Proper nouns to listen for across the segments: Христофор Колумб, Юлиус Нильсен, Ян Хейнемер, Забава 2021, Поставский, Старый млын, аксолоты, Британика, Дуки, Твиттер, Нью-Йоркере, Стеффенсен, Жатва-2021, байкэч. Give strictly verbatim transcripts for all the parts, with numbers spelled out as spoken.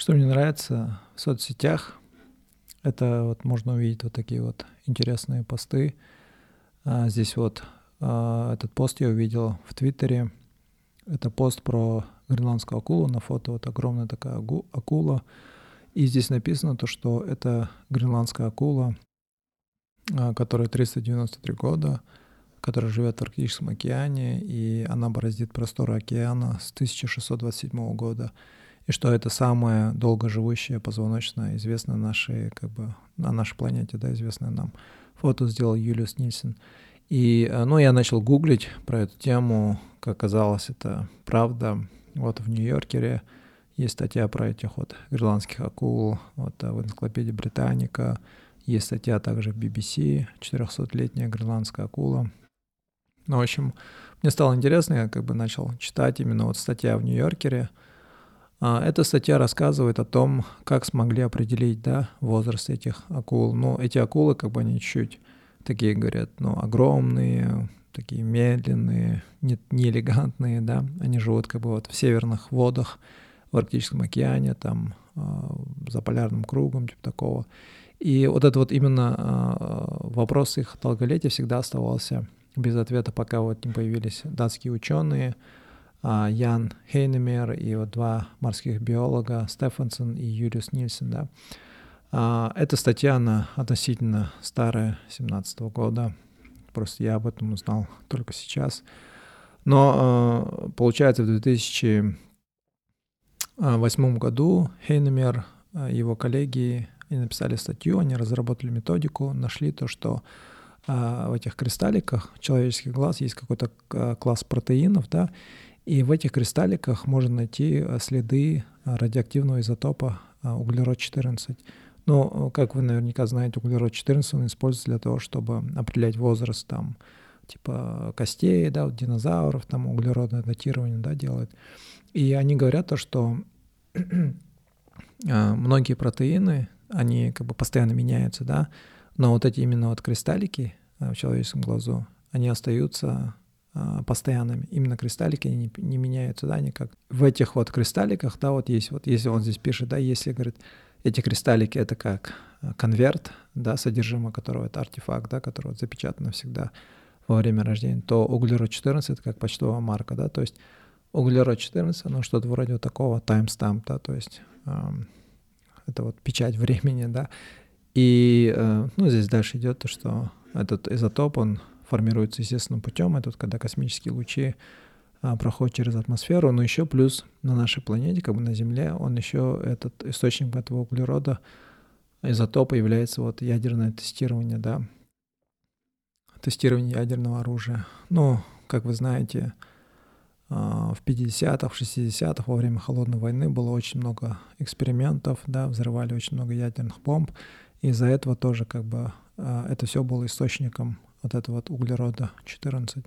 Что мне нравится в соцсетях, это вот можно увидеть вот такие вот интересные посты. А здесь вот а, этот пост я увидел в Твиттере. Это пост про гренландскую акулу. На фото вот огромная такая акула. И здесь написано то, что это гренландская акула, которая триста девяносто три года, которая живет в Арктическом океане, и она бороздит просторы океана с тысяча шестьсот двадцать седьмого года. И что это самая долгоживущая позвоночная, известная нашей, как бы, на нашей планете, да, известная нам. Фото сделал Юлиус Нильсен. И, ну, я начал гуглить про эту тему, как оказалось, это правда. Вот в Нью-Йоркере есть статья про этих вот гренландских акул, вот в энциклопедии «Британика». Есть статья также в би би си, четырехсотлетняя гренландская акула. Ну, в общем, мне стало интересно, я как бы начал читать именно вот статья в Нью-Йоркере. Эта статья рассказывает о том, как смогли определить, да, возраст этих акул. Ну, эти акулы, как бы они чуть-чуть такие, говорят, ну, огромные, такие медленные, не, неэлегантные, да. Они живут как бы вот в северных водах, в Арктическом океане, там, за полярным кругом, типа такого. И вот этот вот именно вопрос их долголетия всегда оставался без ответа, пока вот не появились датские ученые Ян Хейнемер и вот два морских биолога Стеффенсен и Юлиус Нильсен. Да. Эта статья, она относительно старая, семнадцатого года. Просто я об этом узнал только сейчас. Но получается, в две тысячи восьмом году Хейнемер и его коллеги они написали статью, они разработали методику, нашли то, что а, в этих кристалликах человеческих глаз есть какой-то а, класс протеинов, да, и в этих кристалликах можно найти следы радиоактивного изотопа а, углерод четырнадцать. Ну, как вы наверняка знаете, углерод четырнадцать он используется для того, чтобы определять возраст там, типа костей, да, динозавров, там углеродное датирование, да, делают. И они говорят то, что многие протеины они как бы постоянно меняются, да, но вот эти именно вот кристаллики в человеческом глазу, они остаются постоянными. Именно кристаллики они не меняются, да, они как в этих вот кристалликах, да, вот есть, вот если он здесь пишет, да, если, говорит, эти кристаллики — это как конверт, да, содержимое которого — это артефакт, да, который вот запечатан навсегда во время рождения, то углерод четырнадцать — это как почтовая марка, да, то есть углерод четырнадцать, оно что-то вроде вот такого таймстамп, да, то есть это вот печать времени, да, и, ну, здесь дальше идет то, что этот изотоп, он формируется естественным путем, это вот когда космические лучи а, проходят через атмосферу, но еще плюс на нашей планете, как бы на Земле, он еще, этот источник этого углерода, изотопа является вот ядерное тестирование, да, тестирование ядерного оружия. Ну, как вы знаете, в пятидесятых, в шестидесятых во время Холодной войны было очень много экспериментов, да, взрывали очень много ядерных бомб, и из-за этого тоже как бы это все было источником вот этого вот углерода четырнадцать.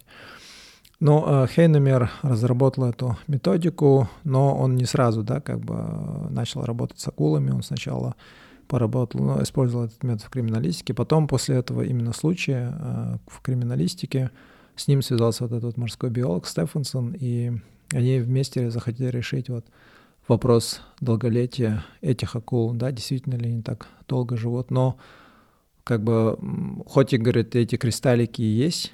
Но Хейнемер разработал эту методику, но он не сразу, да, как бы начал работать с акулами, он сначала поработал, ну, использовал этот метод в криминалистике, потом после этого именно случая в криминалистике с ним связался вот этот вот морской биолог Стеффенсен, и они вместе захотели решить вот вопрос долголетия этих акул, да, действительно ли они так долго живут, но как бы, хоть и, говорит, эти кристаллики есть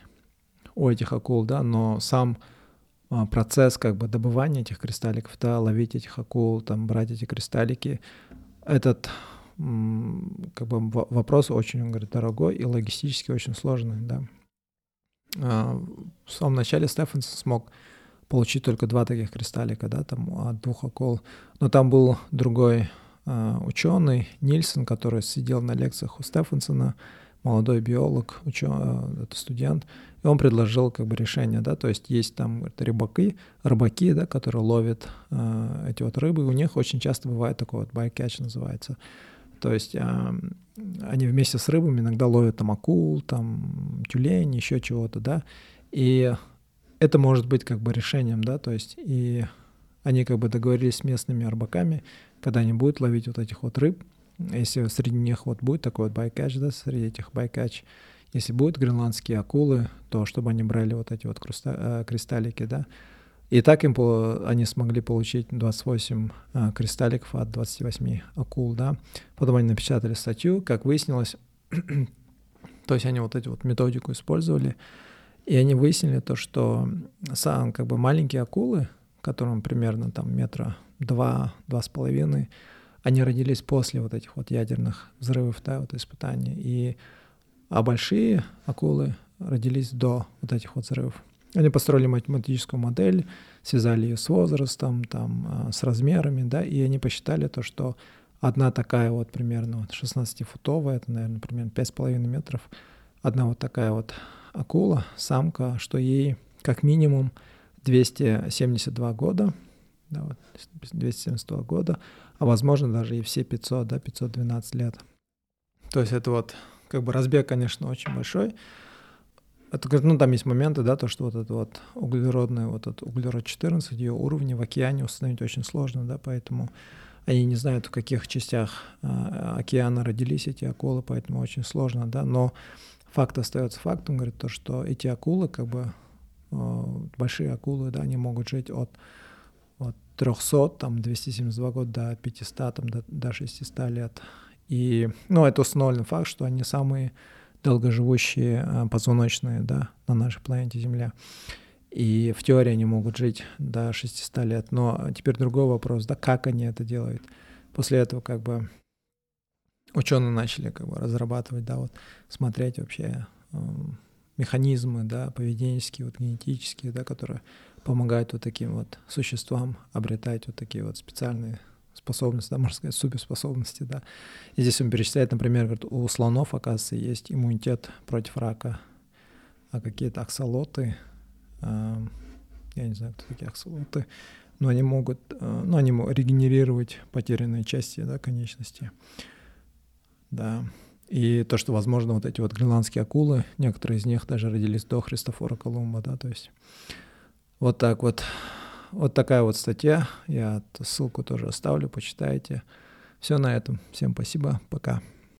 у этих акул, да, но сам процесс как бы добывания этих кристалликов, да, ловить этих акул, там, брать эти кристаллики, этот как бы вопрос очень, говорит, дорогой и логистически очень сложный, да. В самом начале Стеффенсен смог получить только два таких кристаллика, да, там от двух акул. Но там был другой а, ученый, Нильсен, который сидел на лекциях у Стеффенсена, молодой биолог, ученый, это студент, и он предложил как бы решение, да, то есть есть там рыбаки, рыбаки, да, которые ловят а, эти вот рыбы, у них очень часто бывает такой вот байкэч называется. То есть э, они вместе с рыбами иногда ловят там акул, там тюлень, еще чего-то, да, и это может быть как бы решением, да, то есть и они как бы договорились с местными рыбаками, когда они будут ловить вот этих вот рыб, если среди них вот будет такой вот байкач, да, среди этих байкач, если будут гренландские акулы, то чтобы они брали вот эти вот криста- э, кристаллики, да, И так им они смогли получить двадцать восемь а, кристалликов от двадцати восьми акул, да. Потом они напечатали статью, как выяснилось, то есть они вот эту вот методику использовали, и они выяснили то, что сам, как бы, маленькие акулы, которым примерно там метра два, два с половиной, они родились после вот этих вот ядерных взрывов, да, вот испытаний, и, а большие акулы родились до вот этих вот взрывов. Они построили математическую модель, связали ее с возрастом, там, с размерами, да, и они посчитали то, что одна такая вот примерно шестнадцатифутовая, это, наверное, примерно пять с половиной метров, одна вот такая вот акула, самка, что ей как минимум двести семьдесят два года, да, вот, двести семьдесят два года, а возможно даже и все пятьсот, да, пятьсот двенадцать лет. То есть это вот, как бы, разбег, конечно, очень большой. Это, ну, там есть моменты, да, то, что вот этот вот углеродный, вот этот углерод четырнадцать, ее уровни в океане установить очень сложно, да, поэтому они не знают, в каких частях а, океана родились эти акулы, поэтому очень сложно, да, но факт остается фактом, говорит, то, что эти акулы, как бы, большие акулы, да, они могут жить от, от трехсот, там, двести семьдесят два года до пятисот, там, до, до шестисот лет, и, ну, это установленный факт, что они самые долгоживущие позвоночные, да, на нашей планете Земля. И в теории они могут жить до шестисот лет. Но теперь другой вопрос, да, как они это делают? После этого, как бы, ученые начали, как бы, разрабатывать, да, вот, смотреть вообще э, механизмы, да, поведенческие, вот, генетические, да, которые помогают вот таким вот существам обретать вот такие вот специальные способности, да, можно сказать, суперспособности, да. И здесь он перечисляет, например, говорит, у слонов, оказывается, есть иммунитет против рака, а какие-то аксолоты, э, я не знаю, кто такие аксолоты, но они могут, э, ну, они могут регенерировать потерянные части, да, конечности, да. И то, что, возможно, вот эти вот гренландские акулы, некоторые из них даже родились до Христофора Колумба, да, то есть вот так вот. Вот такая вот статья. Я ссылку тоже оставлю, почитайте. Все на этом. Всем спасибо. Пока.